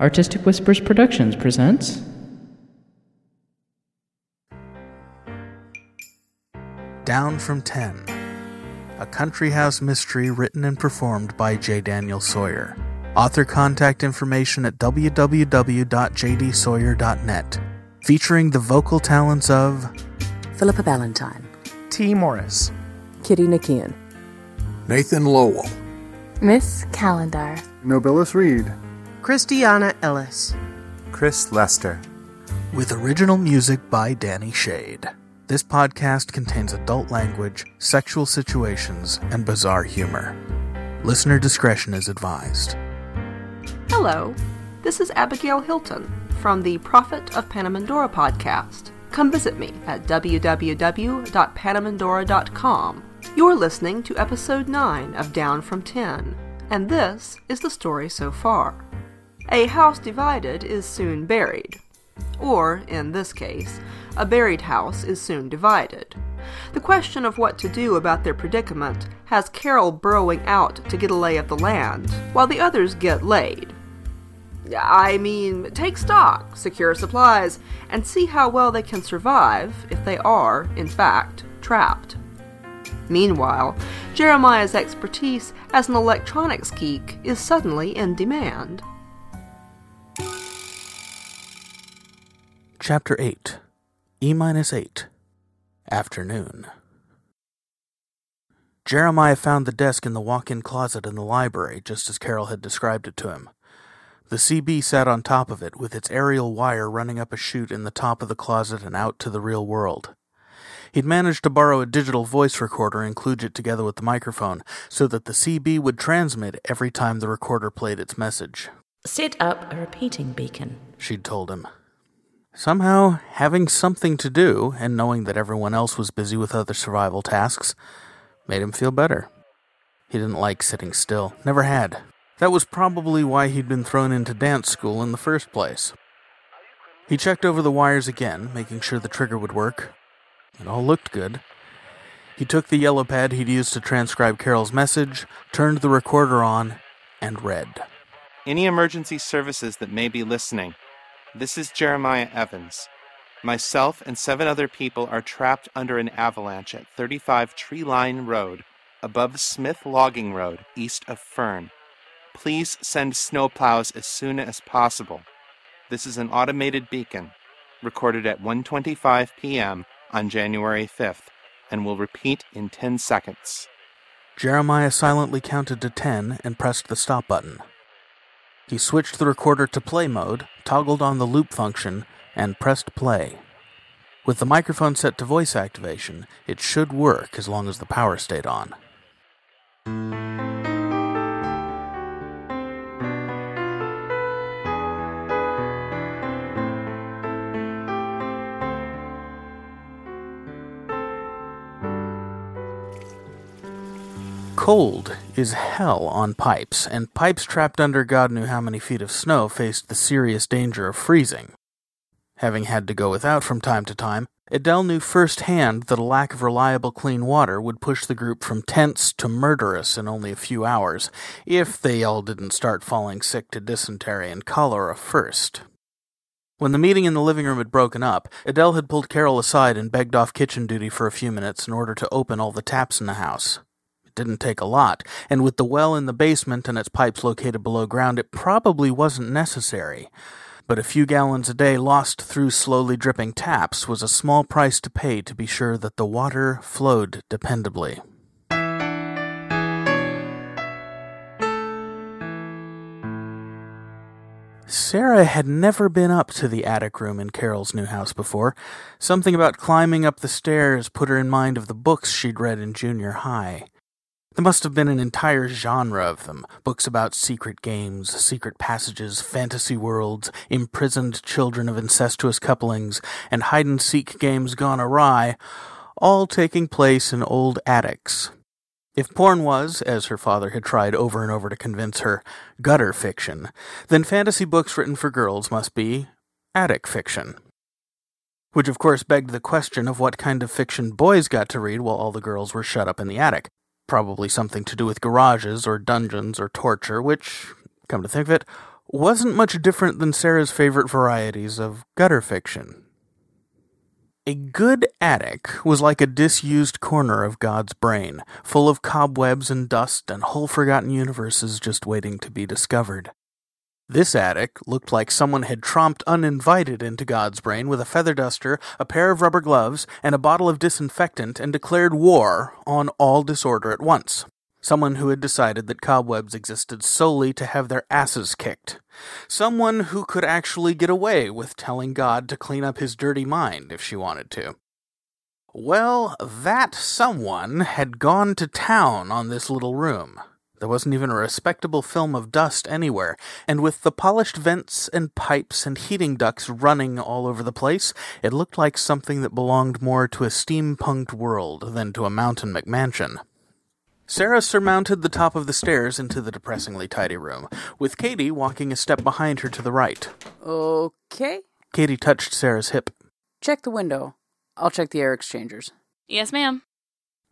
Artistic Whispers Productions presents... Down from Ten, a country house mystery written and performed by J. Daniel Sawyer. Author contact information at www.jdsawyer.net. Featuring the vocal talents of... Philippa Ballantyne, T. Morris, Kitty Nakian, Nathan Lowell, Miss Callendar, Nobilis Reed, Christiana Ellis, Chris Lester, with original music by Danny Shade. This podcast contains adult language, sexual situations, and bizarre humor. Listener discretion is advised. Hello, this is Abigail Hilton from the Prophet of Panamandora podcast. Come visit me at www.panamandora.com. You're listening to Episode 9 of Down from 10, and this is the story so far. A house divided is soon buried. Or, in this case, a buried house is soon divided. The question of what to do about their predicament has Carol burrowing out to get a lay of the land, while the others get laid. I mean, take stock, secure supplies, and see how well they can survive if they are, in fact, trapped. Meanwhile, Jeremiah's expertise as an electronics geek is suddenly in demand. Chapter 8, E-8, Afternoon. Jeremiah found the desk in the walk-in closet in the library, just as Carol had described it to him. The CB sat on top of it, with its aerial wire running up a chute in the top of the closet and out to the real world. He'd managed to borrow a digital voice recorder and kludge it together with the microphone, so that the CB would transmit every time the recorder played its message. "Set up a repeating beacon," she'd told him. Somehow, having something to do, and knowing that everyone else was busy with other survival tasks, made him feel better. He didn't like sitting still, never had. That was probably why he'd been thrown into dance school in the first place. He checked over the wires again, making sure the trigger would work. It all looked good. He took the yellow pad he'd used to transcribe Carol's message, turned the recorder on, and read. "Any emergency services that may be listening. This is Jeremiah Evans. Myself and 7 other people are trapped under an avalanche at 35 Tree Line Road, above Smith Logging Road, east of Fern. Please send snowplows as soon as possible. This is an automated beacon, recorded at 1:25 p.m. on January 5th, and will repeat in 10 seconds. Jeremiah silently counted to 10 and pressed the stop button. He switched the recorder to play mode, toggled on the loop function, and pressed play. With the microphone set to voice activation, it should work as long as the power stayed on. Cold is hell on pipes, and pipes trapped under God knew how many feet of snow faced the serious danger of freezing. Having had to go without from time to time, Adele knew firsthand that a lack of reliable clean water would push the group from tense to murderous in only a few hours, if they all didn't start falling sick to dysentery and cholera first. When the meeting in the living room had broken up, Adele had pulled Carol aside and begged off kitchen duty for a few minutes in order to open all the taps in the house. Didn't take a lot, and with the well in the basement and its pipes located below ground, it probably wasn't necessary. But a few gallons a day lost through slowly dripping taps was a small price to pay to be sure that the water flowed dependably. Sarah had never been up to the attic room in Carol's new house before. Something about climbing up the stairs put her in mind of the books she'd read in junior high. There must have been an entire genre of them, books about secret games, secret passages, fantasy worlds, imprisoned children of incestuous couplings, and hide-and-seek games gone awry, all taking place in old attics. If porn was, as her father had tried over and over to convince her, gutter fiction, then fantasy books written for girls must be attic fiction. Which of course begged the question of what kind of fiction boys got to read while all the girls were shut up in the attic. Probably something to do with garages or dungeons or torture, which, come to think of it, wasn't much different than Sarah's favorite varieties of gutter fiction. A good attic was like a disused corner of God's brain, full of cobwebs and dust and whole forgotten universes just waiting to be discovered. This attic looked like someone had tromped uninvited into God's brain with a feather duster, a pair of rubber gloves, and a bottle of disinfectant and declared war on all disorder at once. Someone who had decided that cobwebs existed solely to have their asses kicked. Someone who could actually get away with telling God to clean up his dirty mind if she wanted to. Well, that someone had gone to town on this little room. There wasn't even a respectable film of dust anywhere, and with the polished vents and pipes and heating ducts running all over the place, it looked like something that belonged more to a steampunked world than to a mountain McMansion. Sarah surmounted the top of the stairs into the depressingly tidy room, with Katie walking a step behind her to the right. Okay. Katie touched Sarah's hip. Check the window. I'll check the air exchangers. Yes, ma'am.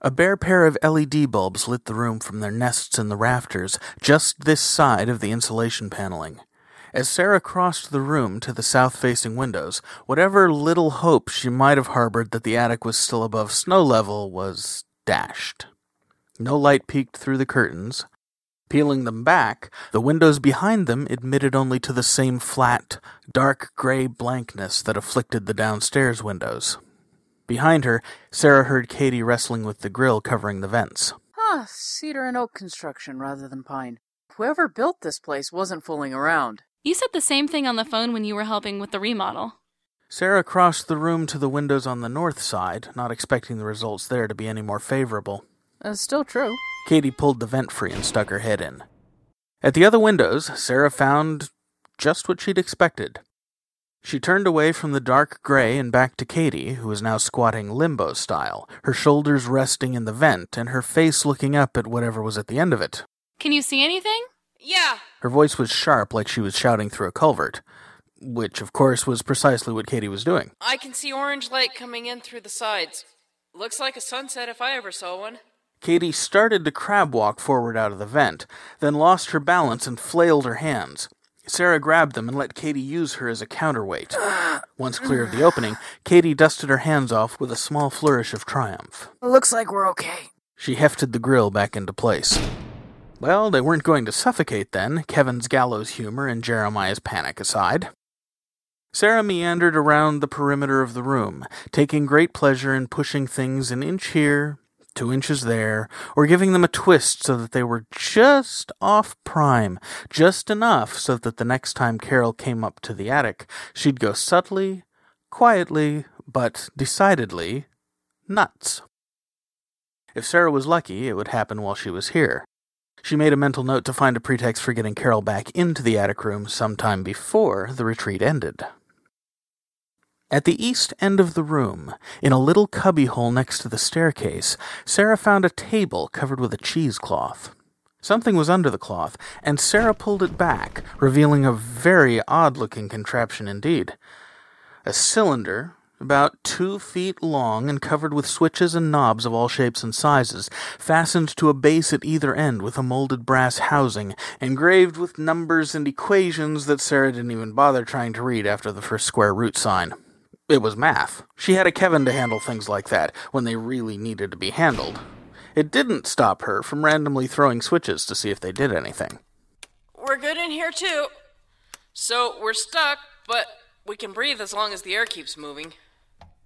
A bare pair of LED bulbs lit the room from their nests in the rafters, just this side of the insulation paneling. As Sarah crossed the room to the south-facing windows, whatever little hope she might have harbored that the attic was still above snow level was dashed. No light peeked through the curtains. Peeling them back, the windows behind them admitted only to the same flat, dark gray blankness that afflicted the downstairs windows. Behind her, Sarah heard Katie wrestling with the grill covering the vents. Cedar and oak construction rather than pine. Whoever built this place wasn't fooling around. You said the same thing on the phone when you were helping with the remodel. Sarah crossed the room to the windows on the north side, not expecting the results there to be any more favorable. That's still true. Katie pulled the vent free and stuck her head in. At the other windows, Sarah found just what she'd expected. She turned away from the dark gray and back to Katie, who was now squatting limbo-style, her shoulders resting in the vent and her face looking up at whatever was at the end of it. Can you see anything? Yeah. Her voice was sharp, like she was shouting through a culvert, which, of course, was precisely what Katie was doing. I can see orange light coming in through the sides. Looks like a sunset if I ever saw one. Katie started to crab walk forward out of the vent, then lost her balance and flailed her hands. Sarah grabbed them and let Katie use her as a counterweight. Once clear of the opening, Katie dusted her hands off with a small flourish of triumph. Looks like we're okay. She hefted the grill back into place. Well, they weren't going to suffocate then, Kevin's gallows humor and Jeremiah's panic aside. Sarah meandered around the perimeter of the room, taking great pleasure in pushing things an inch here, 2 inches there, or giving them a twist so that they were just off prime, just enough so that the next time Carol came up to the attic, she'd go subtly, quietly, but decidedly nuts. If Sarah was lucky, it would happen while she was here. She made a mental note to find a pretext for getting Carol back into the attic room sometime before the retreat ended. At the east end of the room, in a little cubbyhole next to the staircase, Sarah found a table covered with a cheesecloth. Something was under the cloth, and Sarah pulled it back, revealing a very odd-looking contraption indeed. A cylinder, about 2 feet long and covered with switches and knobs of all shapes and sizes, fastened to a base at either end with a molded brass housing, engraved with numbers and equations that Sarah didn't even bother trying to read after the first square root sign. It was math. She had a Kevin to handle things like that, when they really needed to be handled. It didn't stop her from randomly throwing switches to see if they did anything. We're good in here, too. So we're stuck, but we can breathe as long as the air keeps moving.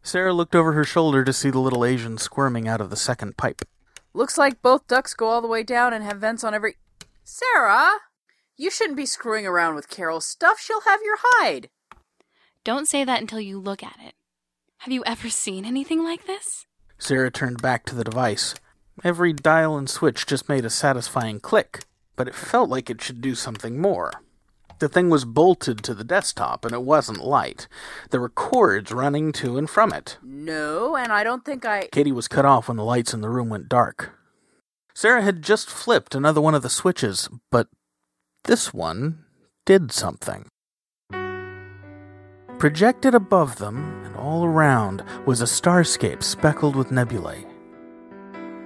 Sarah looked over her shoulder to see the little Asian squirming out of the second pipe. Looks like both ducts go all the way down and have vents on every... Sarah! You shouldn't be screwing around with Carol's stuff. She'll have your hide. Don't say that until you look at it. Have you ever seen anything like this? Sarah turned back to the device. Every dial and switch just made a satisfying click, but it felt like it should do something more. The thing was bolted to the desktop, and it wasn't light. There were cords running to and from it. No, and I don't think I... Katie was cut off when the lights in the room went dark. Sarah had just flipped another one of the switches, but this one did something. Projected above them and all around was a starscape speckled with nebulae.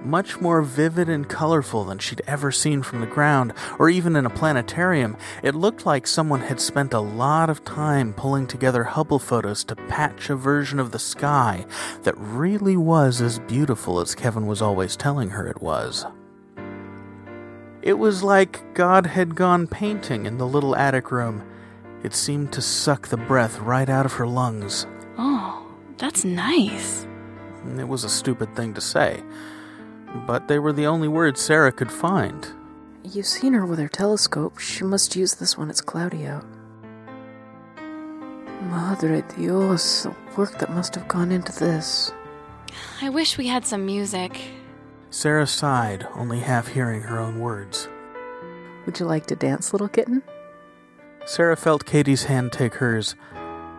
much more vivid and colorful than she'd ever seen from the ground or even in a planetarium. It looked like someone had spent a lot of time pulling together Hubble photos to patch a version of the sky that really was as beautiful as Kevin was always telling her it was. It was like God had gone painting in the little attic room. It seemed to suck the breath right out of her lungs. Oh, that's nice. It was a stupid thing to say, but they were the only words Sarah could find. You've seen her with her telescope. She must use this when it's cloudy out. Madre Dios, the work that must have gone into this. I wish we had some music. Sarah sighed, only half hearing her own words. Would you like to dance, little kitten? Sarah felt Katie's hand take hers.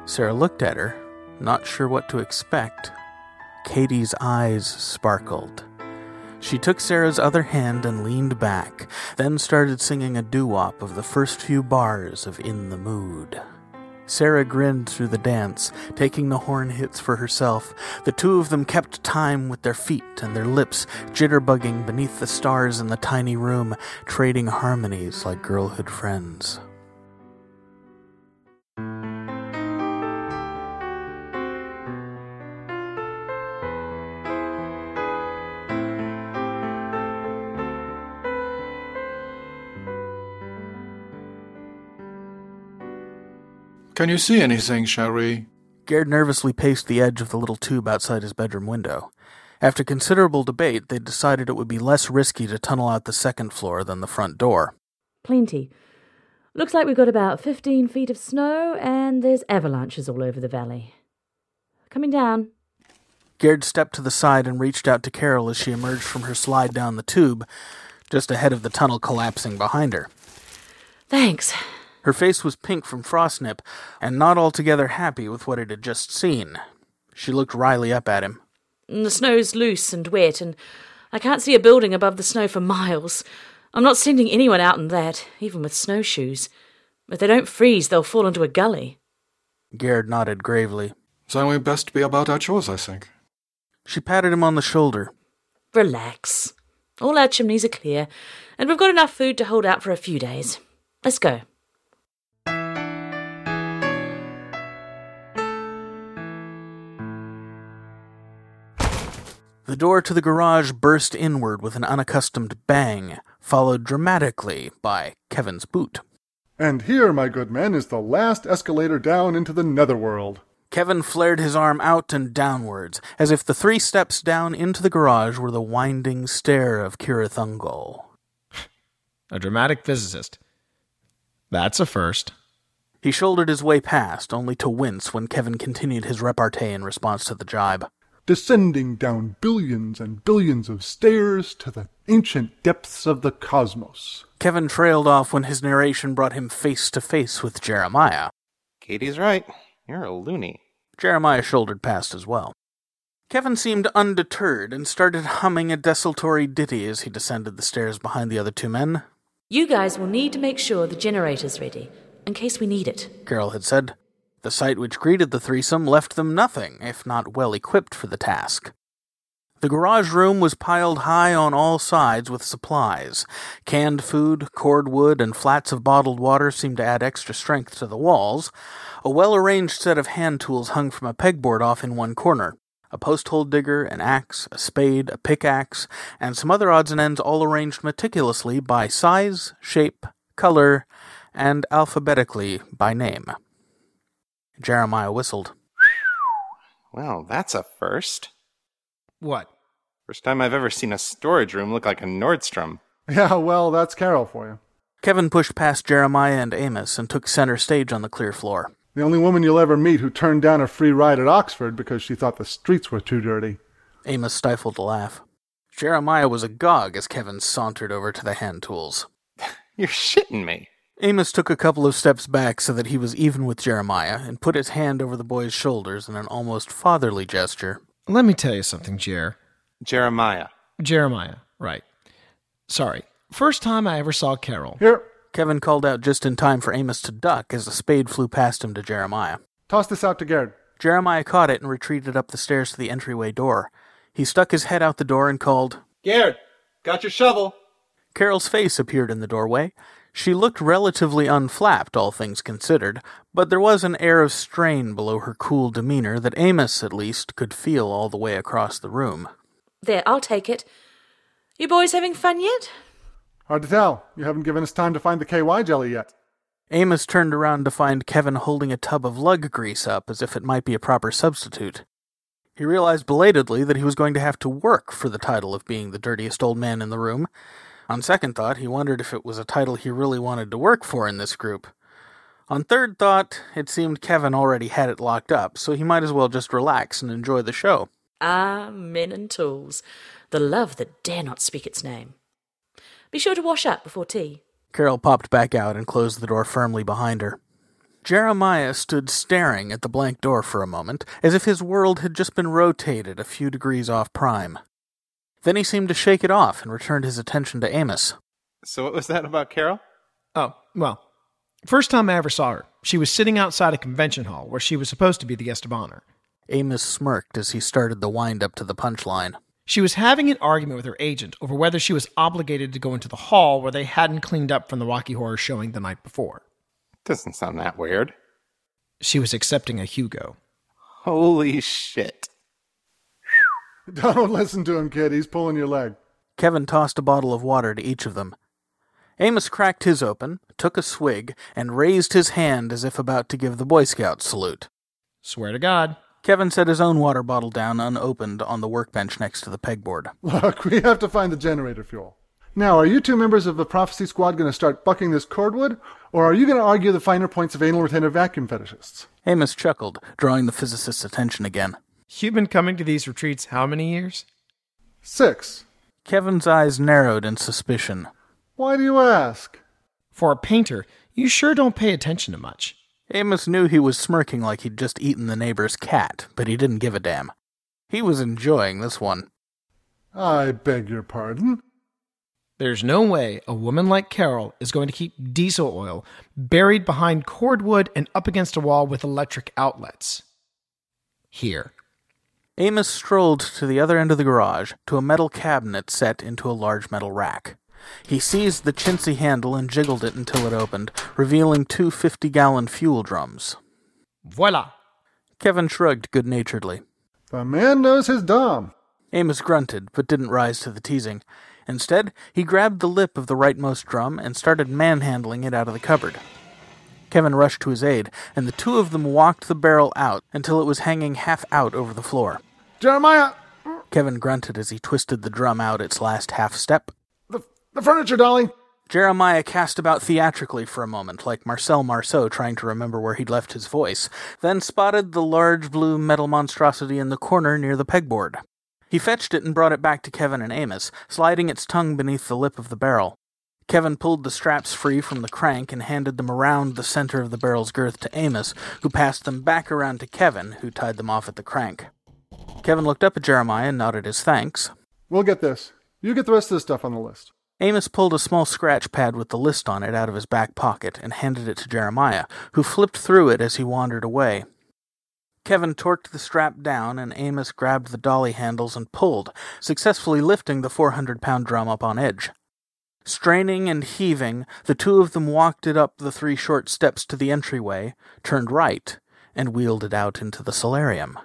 Sarah looked at her, not sure what to expect. Katie's eyes sparkled. She took Sarah's other hand and leaned back, then started singing a doo-wop of the first few bars of In the Mood. Sarah grinned through the dance, taking the horn hits for herself. The two of them kept time with their feet and their lips, jitterbugging beneath the stars in the tiny room, trading harmonies like girlhood friends. Can you see anything, Sherry? Gerd nervously paced the edge of the little tube outside his bedroom window. After considerable debate, they decided it would be less risky to tunnel out the second floor than the front door. Plenty. Looks like we've got about 15 feet of snow, and there's avalanches all over the valley. Coming down. Gerd stepped to the side and reached out to Carol as she emerged from her slide down the tube, just ahead of the tunnel collapsing behind her. Thanks. Her face was pink from frostnip, and not altogether happy with what it had just seen. She looked wryly up at him. The snow's loose and wet, and I can't see a building above the snow for miles. I'm not sending anyone out in that, even with snowshoes. If they don't freeze, they'll fall into a gully. Gerd nodded gravely. Then we best be about our chores, I think. She patted him on the shoulder. Relax. All our chimneys are clear, and we've got enough food to hold out for a few days. Let's go. The door to the garage burst inward with an unaccustomed bang, followed dramatically by Kevin's boot. And here, my good men, is the last escalator down into the netherworld. Kevin flared his arm out and downwards, as if the three steps down into the garage were the winding stair of Cirith Ungol. A dramatic physicist. That's a first. He shouldered his way past, only to wince when Kevin continued his repartee in response to the jibe. Descending down billions and billions of stairs to the ancient depths of the cosmos. Kevin trailed off when his narration brought him face to face with Jeremiah. Katie's right. You're a loony. Jeremiah shouldered past as well. Kevin seemed undeterred and started humming a desultory ditty as he descended the stairs behind the other two men. You guys will need to make sure the generator's ready, in case we need it, Carol had said. The sight which greeted the threesome left them nothing, if not well-equipped for the task. The garage room was piled high on all sides with supplies. Canned food, cordwood, and flats of bottled water seemed to add extra strength to the walls. A well-arranged set of hand tools hung from a pegboard off in one corner. A post-hole digger, an axe, a spade, a pickaxe, and some other odds and ends all arranged meticulously by size, shape, color, and alphabetically by name. Jeremiah whistled. Well, that's a first. What? First time I've ever seen a storage room look like a Nordstrom. Yeah, well, that's Carol for you. Kevin pushed past Jeremiah and Amos and took center stage on the clear floor. The only woman you'll ever meet who turned down a free ride at Oxford because she thought the streets were too dirty. Amos stifled a laugh. Jeremiah was agog as Kevin sauntered over to the hand tools. You're shitting me. Amos took a couple of steps back so that he was even with Jeremiah and put his hand over the boy's shoulders in an almost fatherly gesture. Let me tell you something, Jeremiah, right. Sorry. First time I ever saw Carol. Here. Kevin called out just in time for Amos to duck as the spade flew past him to Jeremiah. Toss this out to Gerd. Jeremiah caught it and retreated up the stairs to the entryway door. He stuck his head out the door and called, Gerd, got your shovel? Carol's face appeared in the doorway. She looked relatively unflapped, all things considered, but there was an air of strain below her cool demeanor that Amos, at least, could feel all the way across the room. There, I'll take it. You boys having fun yet? Hard to tell. You haven't given us time to find the KY jelly yet. Amos turned around to find Kevin holding a tub of lug grease up as if it might be a proper substitute. He realized belatedly that he was going to have to work for the title of being the dirtiest old man in the room. On second thought, he wondered if it was a title he really wanted to work for in this group. On third thought, it seemed Kevin already had it locked up, so he might as well just relax and enjoy the show. Ah, men and tools. The love that dare not speak its name. Be sure to wash up before tea. Carol popped back out and closed the door firmly behind her. Jeremiah stood staring at the blank door for a moment, as if his world had just been rotated a few degrees off prime. Then he seemed to shake it off and returned his attention to Amos. So what was that about Carol? Oh, well, first time I ever saw her, she was sitting outside a convention hall where she was supposed to be the guest of honor. Amos smirked as he started the wind-up to the punchline. She was having an argument with her agent over whether she was obligated to go into the hall where they hadn't cleaned up from the Rocky Horror showing the night before. Doesn't sound that weird. She was accepting a Hugo. Holy shit. Don't listen to him, kid. He's pulling your leg. Kevin tossed a bottle of water to each of them. Amos cracked his open, took a swig, and raised his hand as if about to give the Boy Scout salute. Swear to God. Kevin set his own water bottle down unopened on the workbench next to the pegboard. Look, we have to find the generator fuel. Now, are you two members of the Prophecy Squad going to start bucking this cordwood, or are you going to argue the finer points of anal retentive vacuum fetishists? Amos chuckled, drawing the physicist's attention again. You've been coming to these retreats how many years? 6. Kevin's eyes narrowed in suspicion. Why do you ask? For a painter, you sure don't pay attention to much. Amos knew he was smirking like he'd just eaten the neighbor's cat, but he didn't give a damn. He was enjoying this one. I beg your pardon? There's no way a woman like Carol is going to keep diesel oil buried behind cordwood and up against a wall with electric outlets. Here. Amos strolled to the other end of the garage, to a metal cabinet set into a large metal rack. He seized the chintzy handle and jiggled it until it opened, revealing 2 50-gallon fuel drums. Voila! Kevin shrugged good-naturedly. The man knows his dom. Amos grunted, but didn't rise to the teasing. Instead, he grabbed the lip of the rightmost drum and started manhandling it out of the cupboard. Kevin rushed to his aid, and the two of them walked the barrel out until it was hanging half out over the floor. Jeremiah! Kevin grunted as he twisted the drum out its last half-step. The furniture, dolly! Jeremiah cast about theatrically for a moment, like Marcel Marceau trying to remember where he'd left his voice, then spotted the large blue metal monstrosity in the corner near the pegboard. He fetched it and brought it back to Kevin and Amos, sliding its tongue beneath the lip of the barrel. Kevin pulled the straps free from the crank and handed them around the center of the barrel's girth to Amos, who passed them back around to Kevin, who tied them off at the crank. Kevin looked up at Jeremiah and nodded his thanks. We'll get this. You get the rest of the stuff on the list. Amos pulled a small scratch pad with the list on it out of his back pocket and handed it to Jeremiah, who flipped through it as he wandered away. Kevin torqued the strap down, and Amos grabbed the dolly handles and pulled, successfully lifting the 400-pound drum up on edge. Straining and heaving, the two of them walked it up the 3 short steps to the entryway, turned right, and wheeled it out into the solarium.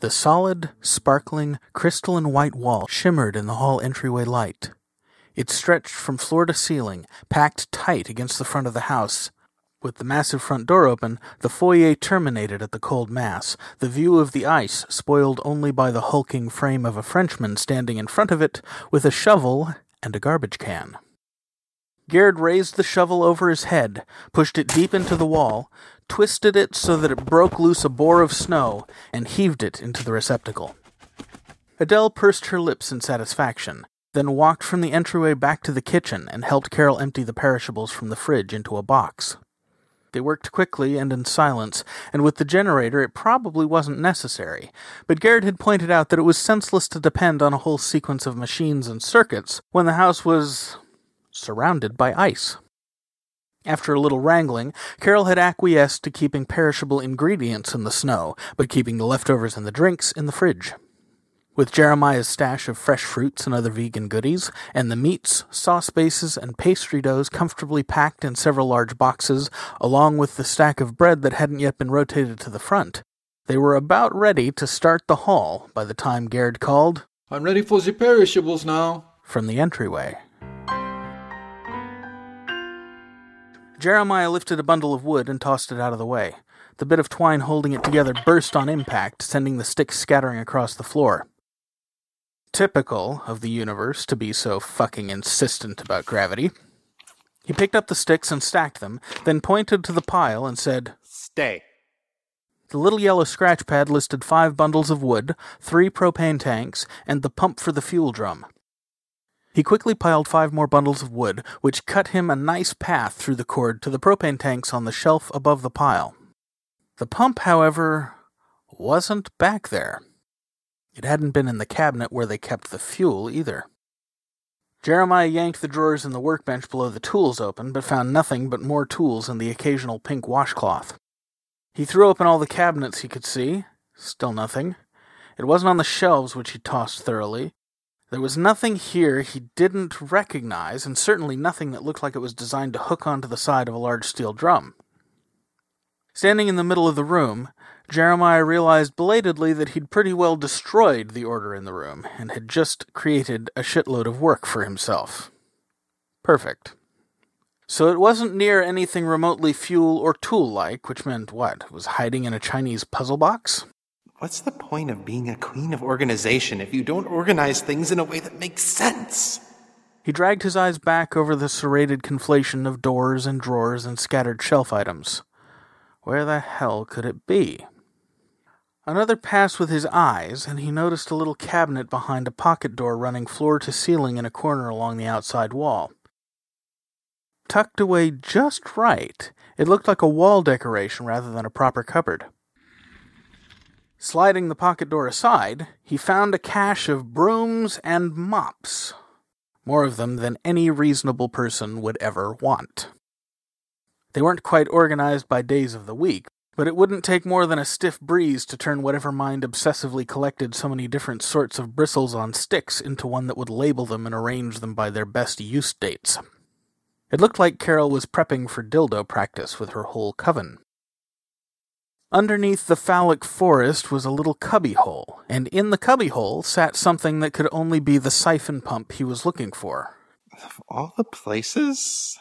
The solid, sparkling, crystalline white wall shimmered in the hall entryway light. It stretched from floor to ceiling, packed tight against the front of the house. With the massive front door open, the foyer terminated at the cold mass, the view of the ice spoiled only by the hulking frame of a Frenchman standing in front of it with a shovel and a garbage can. Gerd raised the shovel over his head, pushed it deep into the wall, twisted it so that it broke loose a bore of snow, and heaved it into the receptacle. Adele pursed her lips in satisfaction, then walked from the entryway back to the kitchen and helped Carol empty the perishables from the fridge into a box. They worked quickly and in silence, and with the generator it probably wasn't necessary, but Gerd had pointed out that it was senseless to depend on a whole sequence of machines and circuits when the house was surrounded by ice. After a little wrangling, Carol had acquiesced to keeping perishable ingredients in the snow, but keeping the leftovers and the drinks in the fridge. With Jeremiah's stash of fresh fruits and other vegan goodies, and the meats, sauce bases, and pastry doughs comfortably packed in several large boxes, along with the stack of bread that hadn't yet been rotated to the front, they were about ready to start the haul by the time Gerd called, "I'm ready for the perishables now," from the entryway. Jeremiah lifted a bundle of wood and tossed it out of the way. The bit of twine holding it together burst on impact, sending the sticks scattering across the floor. Typical of the universe to be so fucking insistent about gravity. He picked up the sticks and stacked them, then pointed to the pile and said, "Stay." The little yellow scratch pad listed 5 bundles of wood, 3 propane tanks, and the pump for the fuel drum. He quickly piled 5 more bundles of wood, which cut him a nice path through the cord to the propane tanks on the shelf above the pile. The pump, however, wasn't back there. It hadn't been in the cabinet where they kept the fuel, either. Jeremiah yanked the drawers in the workbench below the tools open, but found nothing but more tools and the occasional pink washcloth. He threw open all the cabinets he could see. Still nothing. It wasn't on the shelves, which he tossed thoroughly. There was nothing here he didn't recognize, and certainly nothing that looked like it was designed to hook onto the side of a large steel drum. Standing in the middle of the room, Jeremiah realized belatedly that he'd pretty well destroyed the order in the room, and had just created a shitload of work for himself. Perfect. So it wasn't near anything remotely fuel or tool-like, which meant what? It was hiding in a Chinese puzzle box? What's the point of being a queen of organization if you don't organize things in a way that makes sense? He dragged his eyes back over the serrated conflation of doors and drawers and scattered shelf items. Where the hell could it be? Another pass with his eyes, and he noticed a little cabinet behind a pocket door running floor to ceiling in a corner along the outside wall. Tucked away just right, it looked like a wall decoration rather than a proper cupboard. Sliding the pocket door aside, he found a cache of brooms and mops. More of them than any reasonable person would ever want. They weren't quite organized by days of the week, but it wouldn't take more than a stiff breeze to turn whatever mind obsessively collected so many different sorts of bristles on sticks into one that would label them and arrange them by their best use dates. It looked like Carol was prepping for dildo practice with her whole coven. Underneath the phallic forest was a little cubbyhole, and in the cubbyhole sat something that could only be the siphon pump he was looking for. Of all the places?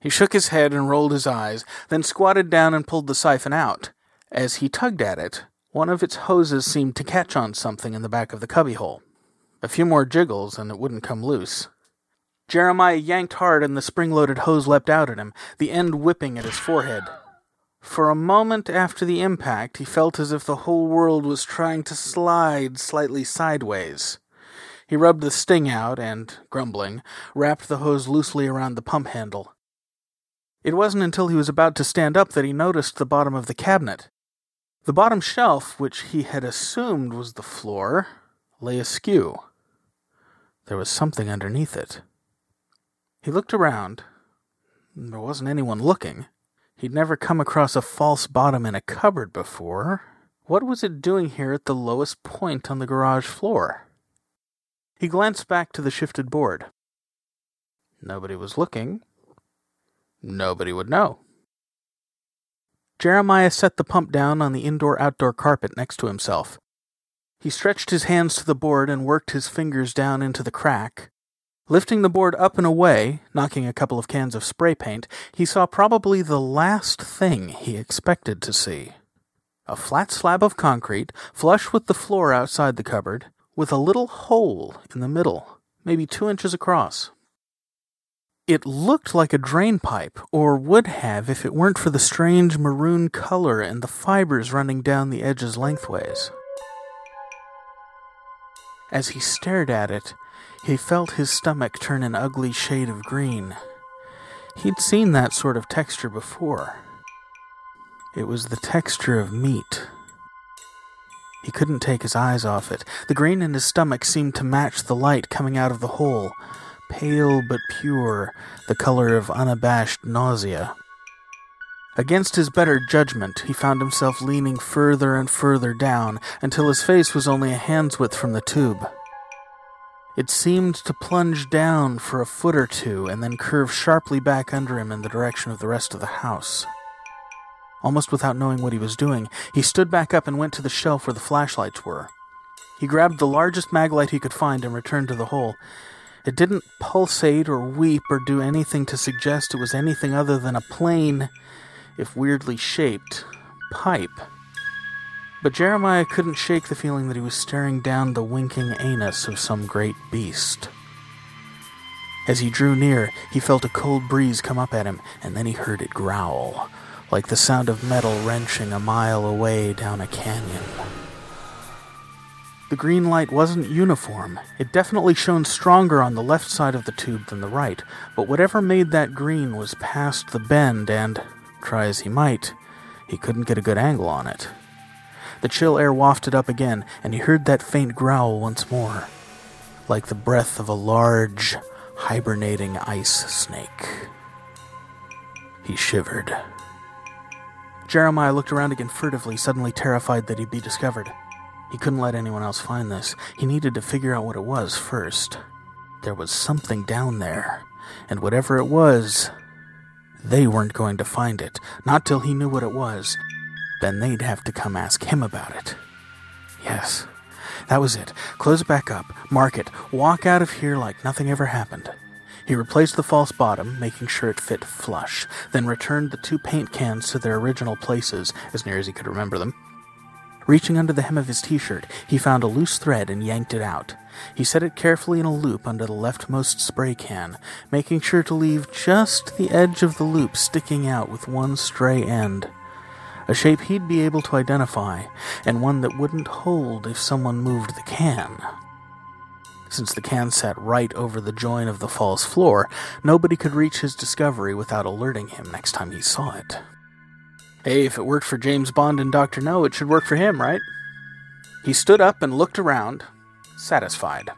He shook his head and rolled his eyes, then squatted down and pulled the siphon out. As he tugged at it, one of its hoses seemed to catch on something in the back of the cubbyhole. A few more jiggles and it wouldn't come loose. Jeremiah yanked hard and the spring-loaded hose leapt out at him, the end whipping at his forehead. For a moment after the impact, he felt as if the whole world was trying to slide slightly sideways. He rubbed the sting out and, grumbling, wrapped the hose loosely around the pump handle. It wasn't until he was about to stand up that he noticed the bottom of the cabinet. The bottom shelf, which he had assumed was the floor, lay askew. There was something underneath it. He looked around. There wasn't anyone looking. He'd never come across a false bottom in a cupboard before. What was it doing here at the lowest point on the garage floor? He glanced back to the shifted board. Nobody was looking. Nobody would know. Jeremiah set the pump down on the indoor-outdoor carpet next to himself. He stretched his hands to the board and worked his fingers down into the crack. Lifting the board up and away, knocking a couple of cans of spray paint, he saw probably the last thing he expected to see. A flat slab of concrete, flush with the floor outside the cupboard, with a little hole in the middle, maybe 2 inches across. It looked like a drain pipe, or would have if it weren't for the strange maroon color and the fibers running down the edges lengthways. As he stared at it, he felt his stomach turn an ugly shade of green. He'd seen that sort of texture before. It was the texture of meat. He couldn't take his eyes off it. The green in his stomach seemed to match the light coming out of the hole. pale but pure, the color of unabashed nausea. Against his better judgment, he found himself leaning further and further down until his face was only a hand's width from the tube. It seemed to plunge down for a foot or two and then curve sharply back under him in the direction of the rest of the house. Almost without knowing what he was doing, he stood back up and went to the shelf where the flashlights were. He grabbed the largest mag light he could find and returned to the hole. It didn't pulsate or weep or do anything to suggest it was anything other than a plain, if weirdly shaped, pipe. But Jeremiah couldn't shake the feeling that he was staring down the winking anus of some great beast. As he drew near, he felt a cold breeze come up at him, and then he heard it growl, like the sound of metal wrenching a mile away down a canyon. The green light wasn't uniform. It definitely shone stronger on the left side of the tube than the right, but whatever made that green was past the bend and, try as he might, he couldn't get a good angle on it. The chill air wafted up again, and he heard that faint growl once more, like the breath of a large, hibernating ice snake. He shivered. Jeremiah looked around again furtively, suddenly terrified that he'd be discovered. He couldn't let anyone else find this. He needed to figure out what it was first. There was something down there, and whatever it was, they weren't going to find it, not till he knew what it was. Then they'd have to come ask him about it. Yes, that was it. Close it back up, mark it, walk out of here like nothing ever happened. He replaced the false bottom, making sure it fit flush, then returned the two paint cans to their original places, as near as he could remember them. Reaching under the hem of his t-shirt, he found a loose thread and yanked it out. He set it carefully in a loop under the leftmost spray can, making sure to leave just the edge of the loop sticking out with one stray end. A shape he'd be able to identify, and one that wouldn't hold if someone moved the can. Since the can sat right over the join of the false floor, nobody could reach his discovery without alerting him next time he saw it. Hey, if it worked for James Bond and Dr. No, it should work for him, right? He stood up and looked around, satisfied.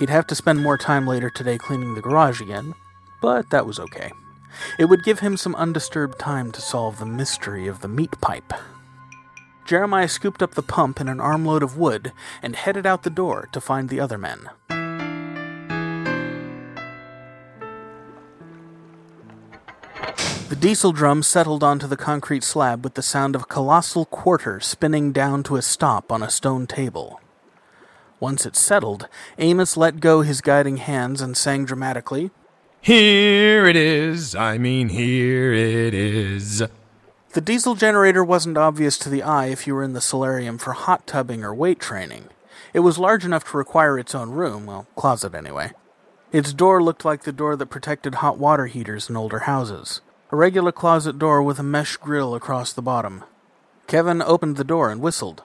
He'd have to spend more time later today cleaning the garage again, but that was okay. It would give him some undisturbed time to solve the mystery of the meat pipe. Jeremiah scooped up the pump in an armload of wood and headed out the door to find the other men. The diesel drum settled onto the concrete slab with the sound of a colossal quarter spinning down to a stop on a stone table. Once it settled, Amos let go his guiding hands and sang dramatically, "Here it is, I mean here it is." The diesel generator wasn't obvious to the eye if you were in the solarium for hot tubbing or weight training. It was large enough to require its own room, well, closet anyway. Its door looked like the door that protected hot water heaters in older houses. A regular closet door with a mesh grill across the bottom. Kevin opened the door and whistled.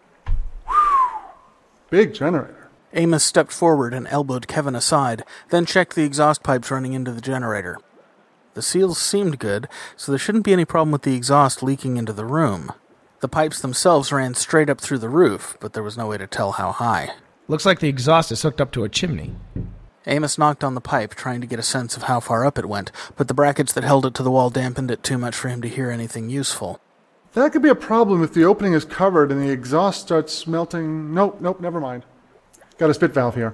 Big generator. Amos stepped forward and elbowed Kevin aside, then checked the exhaust pipes running into the generator. The seals seemed good, so there shouldn't be any problem with the exhaust leaking into the room. The pipes themselves ran straight up through the roof, but there was no way to tell how high. Looks like the exhaust is hooked up to a chimney. Amos knocked on the pipe, trying to get a sense of how far up it went, but the brackets that held it to the wall dampened it too much for him to hear anything useful. That could be a problem if the opening is covered and the exhaust starts smelting. Nope, never mind. Got a spit valve here.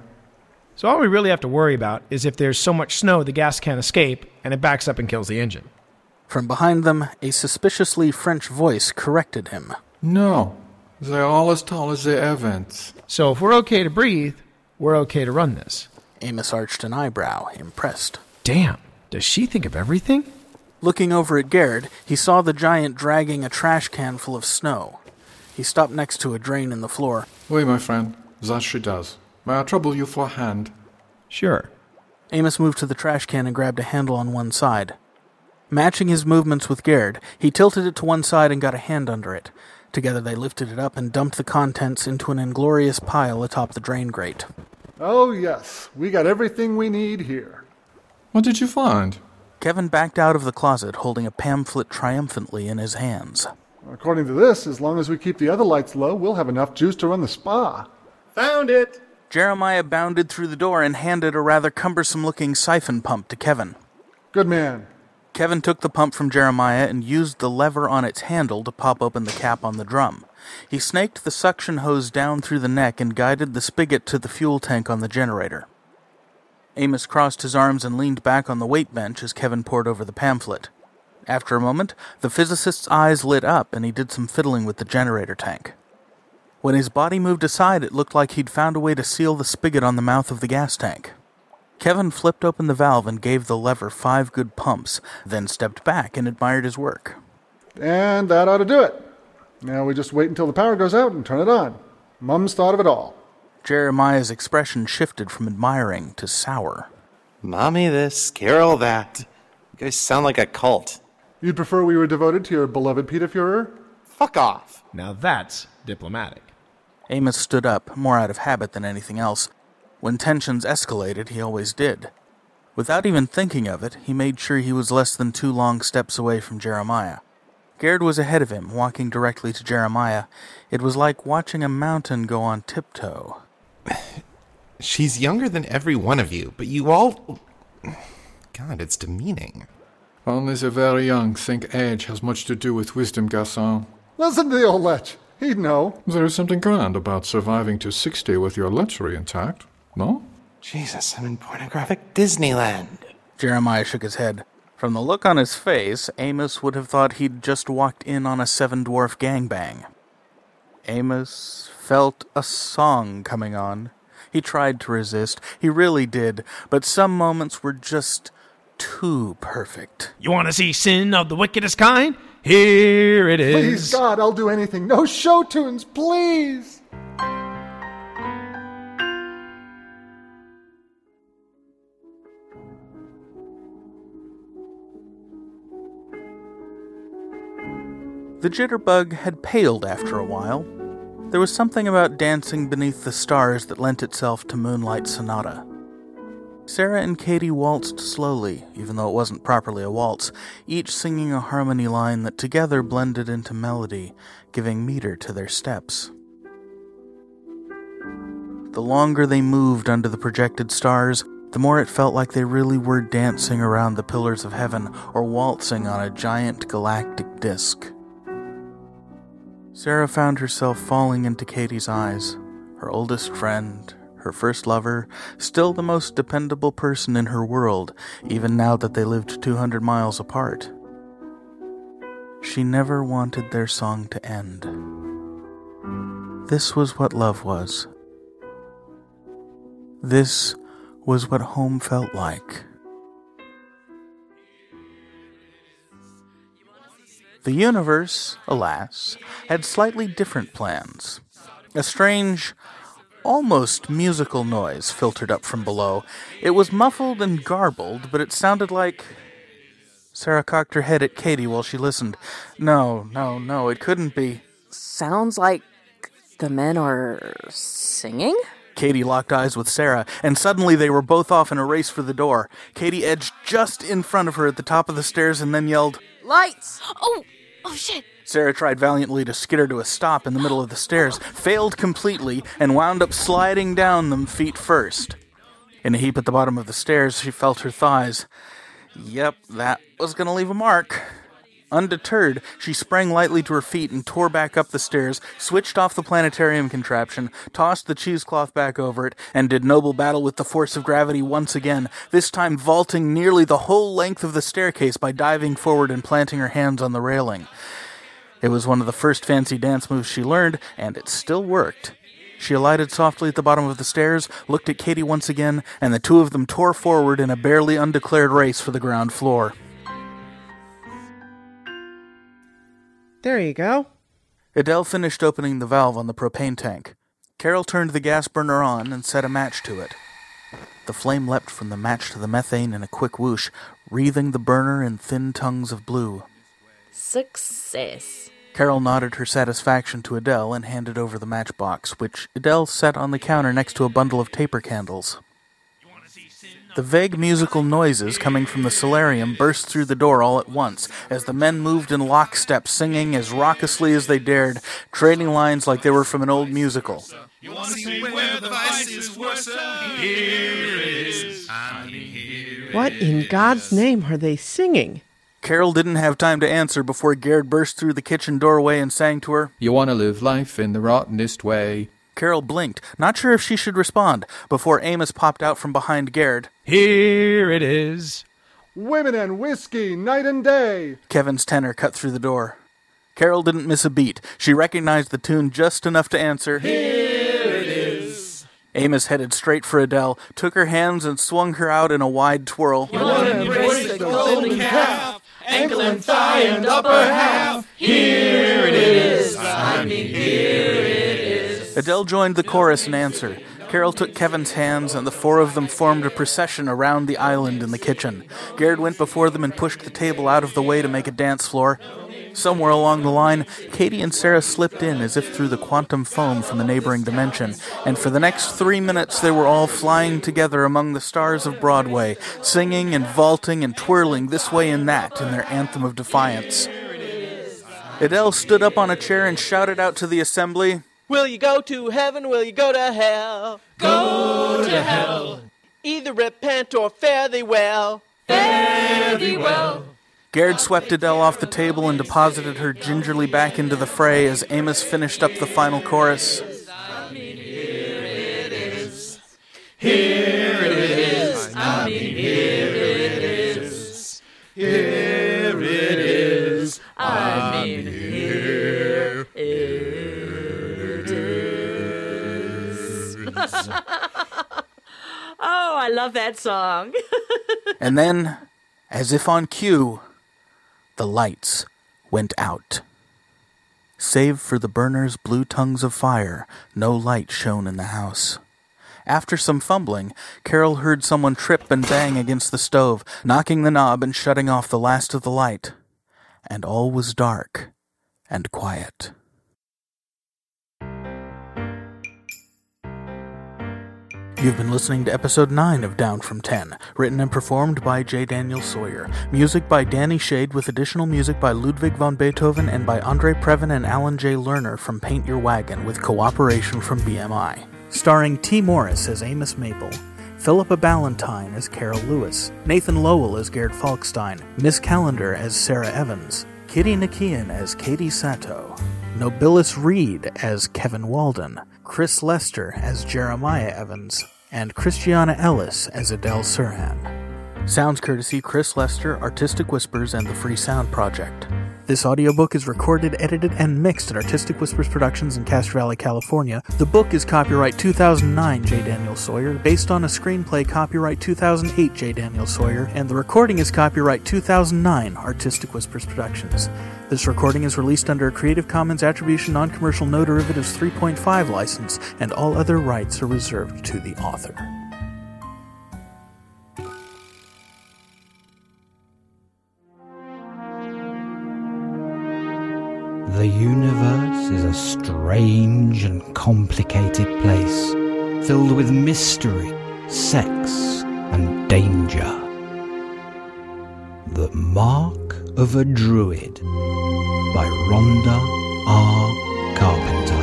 So all we really have to worry about is if there's so much snow the gas can't escape, and it backs up and kills the engine. From behind them, a suspiciously French voice corrected him. No, they're all as tall as the Evans. So if we're okay to breathe, we're okay to run this. Amos arched an eyebrow, impressed. Damn, does she think of everything? Looking over at Garrett, he saw the giant dragging a trash can full of snow. He stopped next to a drain in the floor. Oui, my friend, that she does. May I trouble you for a hand? Sure. Amos moved to the trash can and grabbed a handle on one side. Matching his movements with Garrett, he tilted it to one side and got a hand under it. Together they lifted it up and dumped the contents into an inglorious pile atop the drain grate. Oh, yes. We got everything we need here. What did you find? Kevin backed out of the closet, holding a pamphlet triumphantly in his hands. According to this, as long as we keep the other lights low, we'll have enough juice to run the spa. Found it! Jeremiah bounded through the door and handed a rather cumbersome-looking siphon pump to Kevin. Good man. Kevin took the pump from Jeremiah and used the lever on its handle to pop open the cap on the drum. He snaked the suction hose down through the neck and guided the spigot to the fuel tank on the generator. Amos crossed his arms and leaned back on the weight bench as Kevin pored over the pamphlet. After a moment, the physicist's eyes lit up and he did some fiddling with the generator tank. When his body moved aside, it looked like he'd found a way to seal the spigot on the mouth of the gas tank. Kevin flipped open the valve and gave the lever 5 good pumps, then stepped back and admired his work. And that ought to do it. Now we just wait until the power goes out and turn it on. Mum's thought of it all. Jeremiah's expression shifted from admiring to sour. Mommy this, Carol that. You guys sound like a cult. You'd prefer we were devoted to your beloved Peter Fuhrer? Fuck off. Now that's diplomatic. Amos stood up, more out of habit than anything else. When tensions escalated, he always did. Without even thinking of it, he made sure he was less than 2 long steps away from Jeremiah. Gerd was ahead of him, walking directly to Jeremiah. It was like watching a mountain go on tiptoe. She's younger than every one of you, but you all... God, it's demeaning. Only the very young think age has much to do with wisdom, garçon. Listen to the old lech. He'd know. There is something grand about surviving to 60 with your lechery intact. No? Jesus, I'm in pornographic Disneyland. Jeremiah shook his head. From the look on his face, Amos would have thought he'd just walked in on a 7-dwarf gangbang. Amos felt a song coming on. He tried to resist. He really did. But some moments were just too perfect. You want to see sin of the wickedest kind? Here it is. Please, God, I'll do anything. No show tunes, please. The jitterbug had paled after a while. There was something about dancing beneath the stars that lent itself to Moonlight Sonata. Sarah and Katie waltzed slowly, even though it wasn't properly a waltz, each singing a harmony line that together blended into melody, giving meter to their steps. The longer they moved under the projected stars, the more it felt like they really were dancing around the pillars of heaven or waltzing on a giant galactic disc. Sarah found herself falling into Katie's eyes, her oldest friend, her first lover, still the most dependable person in her world, even now that they lived 200 miles apart. She never wanted their song to end. This was what love was. This was what home felt like. The universe, alas, had slightly different plans. A strange, almost musical noise filtered up from below. It was muffled and garbled, but it sounded like... Sarah cocked her head at Katie while she listened. No, it couldn't be. Sounds like the men are singing? Katie locked eyes with Sarah, and suddenly they were both off in a race for the door. Katie edged just in front of her at the top of the stairs and then yelled, "Lights!" Oh, shit. Sarah tried valiantly to skitter to a stop in the middle of the stairs, failed completely, and wound up sliding down them feet first. In a heap at the bottom of the stairs, she felt her thighs. Yep, that was going to leave a mark. Undeterred, she sprang lightly to her feet and tore back up the stairs, switched off the planetarium contraption, tossed the cheesecloth back over it, and did noble battle with the force of gravity once again, this time vaulting nearly the whole length of the staircase by diving forward and planting her hands on the railing. It was one of the first fancy dance moves she learned, and it still worked. She alighted softly at the bottom of the stairs, looked at Katie once again, and the two of them tore forward in a barely undeclared race for the ground floor. There you go. Adele finished opening the valve on the propane tank. Carol turned the gas burner on and set a match to it. The flame leapt from the match to the methane in a quick whoosh, wreathing the burner in thin tongues of blue. Success. Carol nodded her satisfaction to Adele and handed over the matchbox, which Adele set on the counter next to a bundle of taper candles. The vague musical noises coming from the solarium burst through the door all at once, as the men moved in lockstep, singing as raucously as they dared, trading lines like they were from an old musical. You want to see where the vice is worse? Here it is. What in God's name are they singing? Carol didn't have time to answer before Gerd burst through the kitchen doorway and sang to her, You want to live life in the rottenest way. Carol blinked, not sure if she should respond, before Amos popped out from behind Gerd. Here it is. Women and whiskey, night and day. Kevin's tenor cut through the door. Carol didn't miss a beat. She recognized the tune just enough to answer, Here it is. Amos headed straight for Adele, took her hands and swung her out in a wide twirl. You want to embrace the golden calf, ankle and thigh and upper half. Here it is. Here it is. Adele joined the chorus in answer. Carol took Kevin's hands, and the four of them formed a procession around the island in the kitchen. Gerd went before them and pushed the table out of the way to make a dance floor. Somewhere along the line, Katie and Sarah slipped in as if through the quantum foam from the neighboring dimension, and for the next 3 minutes they were all flying together among the stars of Broadway, singing and vaulting and twirling this way and that in their anthem of defiance. Adele stood up on a chair and shouted out to the assembly, Will you go to heaven? Will you go to hell? Go to hell. Either repent or fare thee well. Fare thee well. Gerd swept Adele off the table and deposited her gingerly back into the fray as Amos finished up the final chorus. Here it is. Here it is. Here it is. Here it is. Here it is. Oh, I love that song. And then, as if on cue, the lights went out. Save for the burner's blue tongues of fire, no light shone in the house. After some fumbling, Carol heard someone trip and bang against the stove, knocking the knob and shutting off the last of the light. And all was dark and quiet. You've been listening to Episode 9 of Down from 10, written and performed by J. Daniel Sawyer. Music by Danny Shade with additional music by Ludwig von Beethoven and by Andre Previn and Alan J. Lerner from Paint Your Wagon with cooperation from BMI. Starring T. Morris as Amos Maple, Philippa Ballantyne as Carol Lewis, Nathan Lowell as Gerd Falkstein, Miss Callendar as Sarah Evans, Kitty Nakian as Katie Sato, Nobilis Reed as Kevin Walden, Chris Lester as Jeremiah Evans, and Christiana Ellis as Adele Sirhan. Sounds courtesy Chris Lester, Artistic Whispers, and the Free Sound Project. This audiobook is recorded, edited, and mixed at Artistic Whispers Productions in Castro Valley, California. The book is copyright 2009 J. Daniel Sawyer, based on a screenplay copyright 2008 J. Daniel Sawyer, and the recording is copyright 2009 Artistic Whispers Productions. This recording is released under a Creative Commons Attribution Non-Commercial No Derivatives 3.5 license, and all other rights are reserved to the author. The universe is a strange and complicated place, filled with mystery, sex, and danger. The Mark of a Druid by Rhonda R. Carpenter.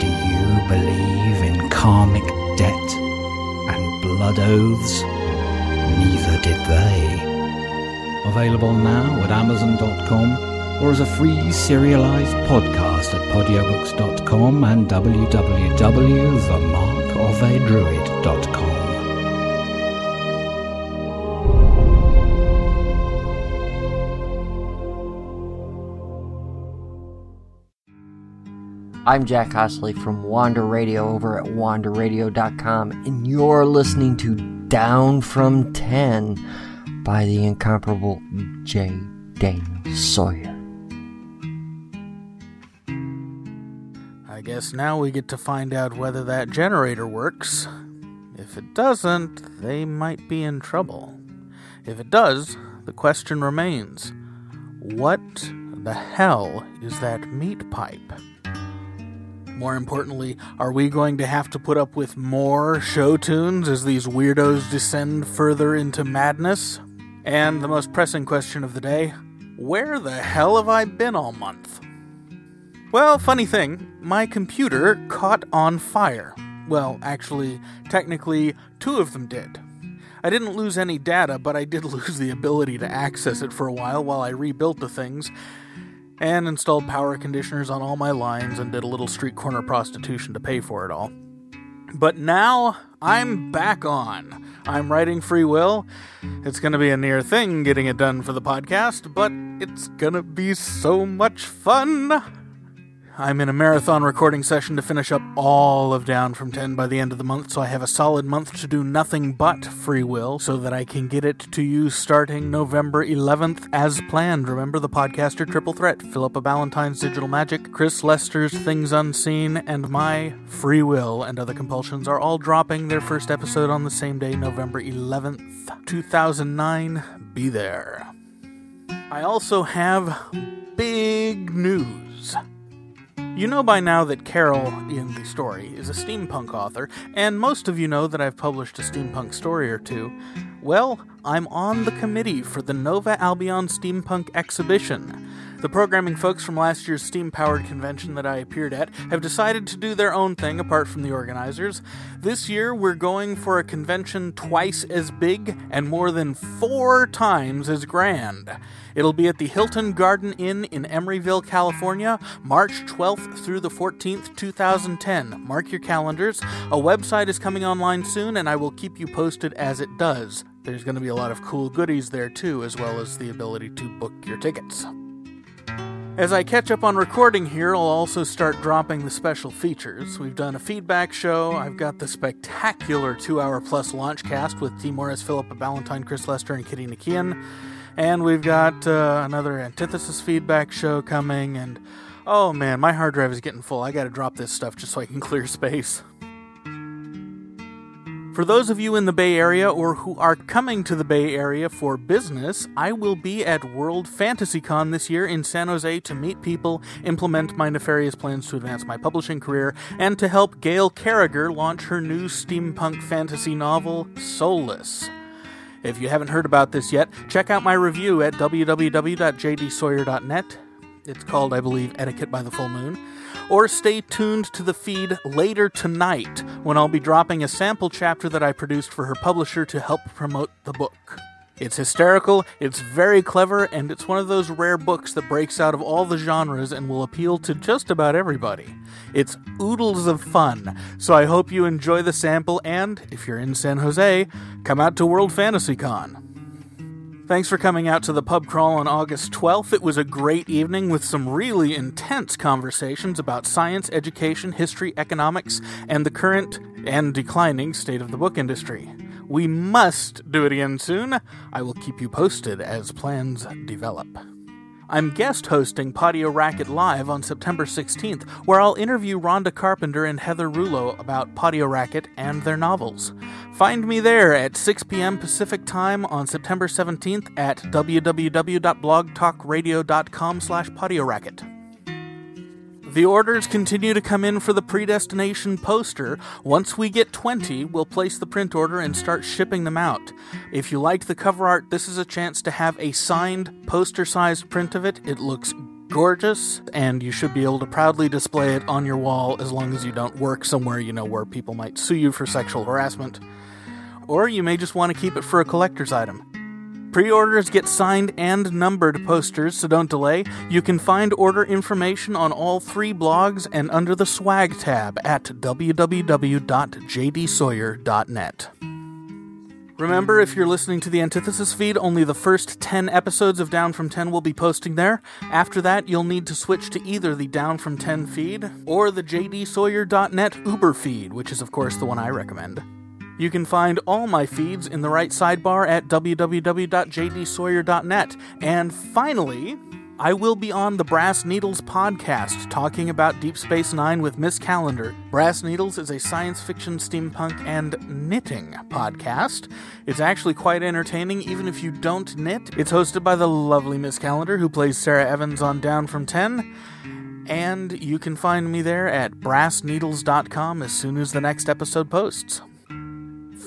Do you believe in karmic debt and blood oaths? Neither did they. Available now at Amazon.com. or as a free serialized podcast at podiobooks.com and www.themarkofadruid.com. I'm Jack Hossley from Wander Radio over at wanderradio.com, and you're listening to Down from 10 by the incomparable J. Daniel Sawyer. Guess now we get to find out whether that generator works. If it doesn't, they might be in trouble. If it does, the question remains, what the hell is that meat pipe? More importantly, are we going to have to put up with more show tunes as these weirdos descend further into madness? And the most pressing question of the day, where the hell have I been all month? Well, funny thing, my computer caught on fire. Well, actually, technically, two of them did. I didn't lose any data, but I did lose the ability to access it for a while I rebuilt the things, and installed power conditioners on all my lines and did a little street corner prostitution to pay for it all. But now, I'm back on. I'm writing Free Will. It's going to be a near thing getting it done for the podcast, but it's going to be so much fun! I'm in a marathon recording session to finish up all of Down from 10 by the end of the month, so I have a solid month to do nothing but Free Will so that I can get it to you starting November 11th as planned. Remember the podcaster triple threat, Philippa Ballantyne's Digital Magic, Chris Lester's Things Unseen, and my Free Will and Other Compulsions are all dropping their first episode on the same day, November 11th, 2009. Be there. I also have big news. You know by now that Carol, in the story, is a steampunk author, and most of you know that I've published a steampunk story or two. Well, I'm on the committee for the Nova Albion Steampunk Exhibition. The programming folks from last year's steam-powered convention that I appeared at have decided to do their own thing apart from the organizers. This year, we're going for a convention twice as big and more than 4 times as grand. It'll be at the Hilton Garden Inn in Emeryville, California, March 12th through the 14th, 2010. Mark your calendars. A website is coming online soon, and I will keep you posted as it does. There's going to be a lot of cool goodies there, too, as well as the ability to book your tickets. As I catch up on recording here, I'll also start dropping the special features. We've done a feedback show, I've got the spectacular 2-hour-plus launch cast with T. Morris, Philippa Ballantyne, Chris Lester, and Kitty Nakian, and we've got another Antithesis feedback show coming, and oh man, my hard drive is getting full. I gotta drop this stuff just so I can clear space. For those of you in the Bay Area or who are coming to the Bay Area for business, I will be at World Fantasy Con this year in San Jose to meet people, implement my nefarious plans to advance my publishing career, and to help Gail Carriger launch her new steampunk fantasy novel, Soulless. If you haven't heard about this yet, check out my review at www.jdsawyer.net. It's called, I believe, Etiquette by the Full Moon. Or stay tuned to the feed later tonight when I'll be dropping a sample chapter that I produced for her publisher to help promote the book. It's hysterical, it's very clever, and it's one of those rare books that breaks out of all the genres and will appeal to just about everybody. It's oodles of fun, so I hope you enjoy the sample and, if you're in San Jose, come out to World Fantasy Con. Thanks for coming out to the pub crawl on August 12th. It was a great evening with some really intense conversations about science, education, history, economics, and the current and declining state of the book industry. We must do it again soon. I will keep you posted as plans develop. I'm guest hosting Patio Racket Live on September 16th, where I'll interview Rhonda Carpenter and Heather Rouleau about Patio Racket and their novels. Find me there at 6 p.m. Pacific Time on September 17th at www.blogtalkradio.com/patioracket. The orders continue to come in for the Predestination poster. Once we get 20, we'll place the print order and start shipping them out. If you liked the cover art, this is a chance to have a signed, poster-sized print of it. It looks gorgeous, and you should be able to proudly display it on your wall as long as you don't work somewhere you know where people might sue you for sexual harassment. Or you may just want to keep it for a collector's item. Pre-orders get signed and numbered posters, so don't delay. You can find order information on all 3 blogs and under the swag tab at www.jdsawyer.net. Remember, if you're listening to the Antithesis feed, only the first 10 episodes of Down From 10 will be posting there. After that, you'll need to switch to either the Down From 10 feed or the jdsawyer.net Uber feed, which is, of course, the one I recommend. You can find all my feeds in the right sidebar at www.jdsawyer.net. And finally, I will be on the Brass Needles podcast talking about Deep Space Nine with Miss Callendar. Brass Needles is a science fiction, steampunk, and knitting podcast. It's actually quite entertaining, even if you don't knit. It's hosted by the lovely Miss Callendar, who plays Sarah Evans on Down From 10. And you can find me there at brassneedles.com as soon as the next episode posts.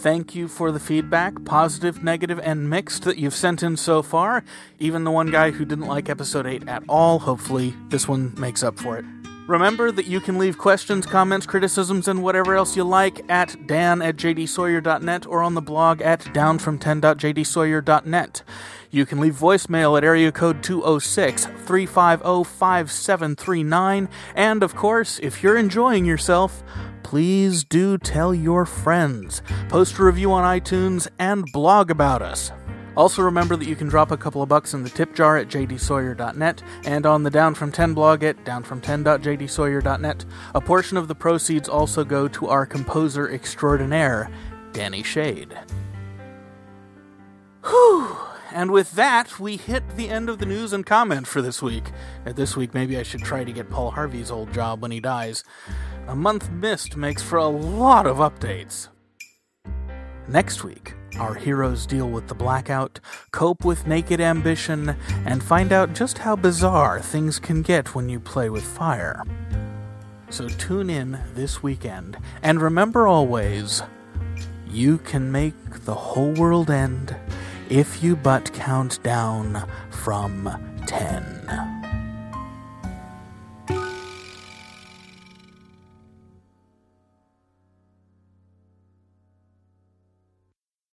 Thank you for the feedback, positive, negative, and mixed, that you've sent in so far. Even the one guy who didn't like Episode 8 at all, hopefully this one makes up for it. Remember that you can leave questions, comments, criticisms, and whatever else you like at dan@jdsawyer.net or on the blog at downfromten.jdsawyer.net. You can leave voicemail at area code 206-350-5739. And, of course, if you're enjoying yourself, please do tell your friends. Post a review on iTunes and blog about us. Also remember that you can drop a couple of bucks in the tip jar at jdsawyer.net and on the Down From 10 blog at downfromten.jdsawyer.net. A portion of the proceeds also go to our composer extraordinaire, Danny Shade. Whew! And with that, we hit the end of the news and comment for this week. At this week, maybe I should try to get Paul Harvey's old job when he dies. A month missed makes for a lot of updates. Next week, our heroes deal with the blackout, cope with naked ambition, and find out just how bizarre things can get when you play with fire. So tune in this weekend, and remember always, you can make the whole world end if you but count down from 10.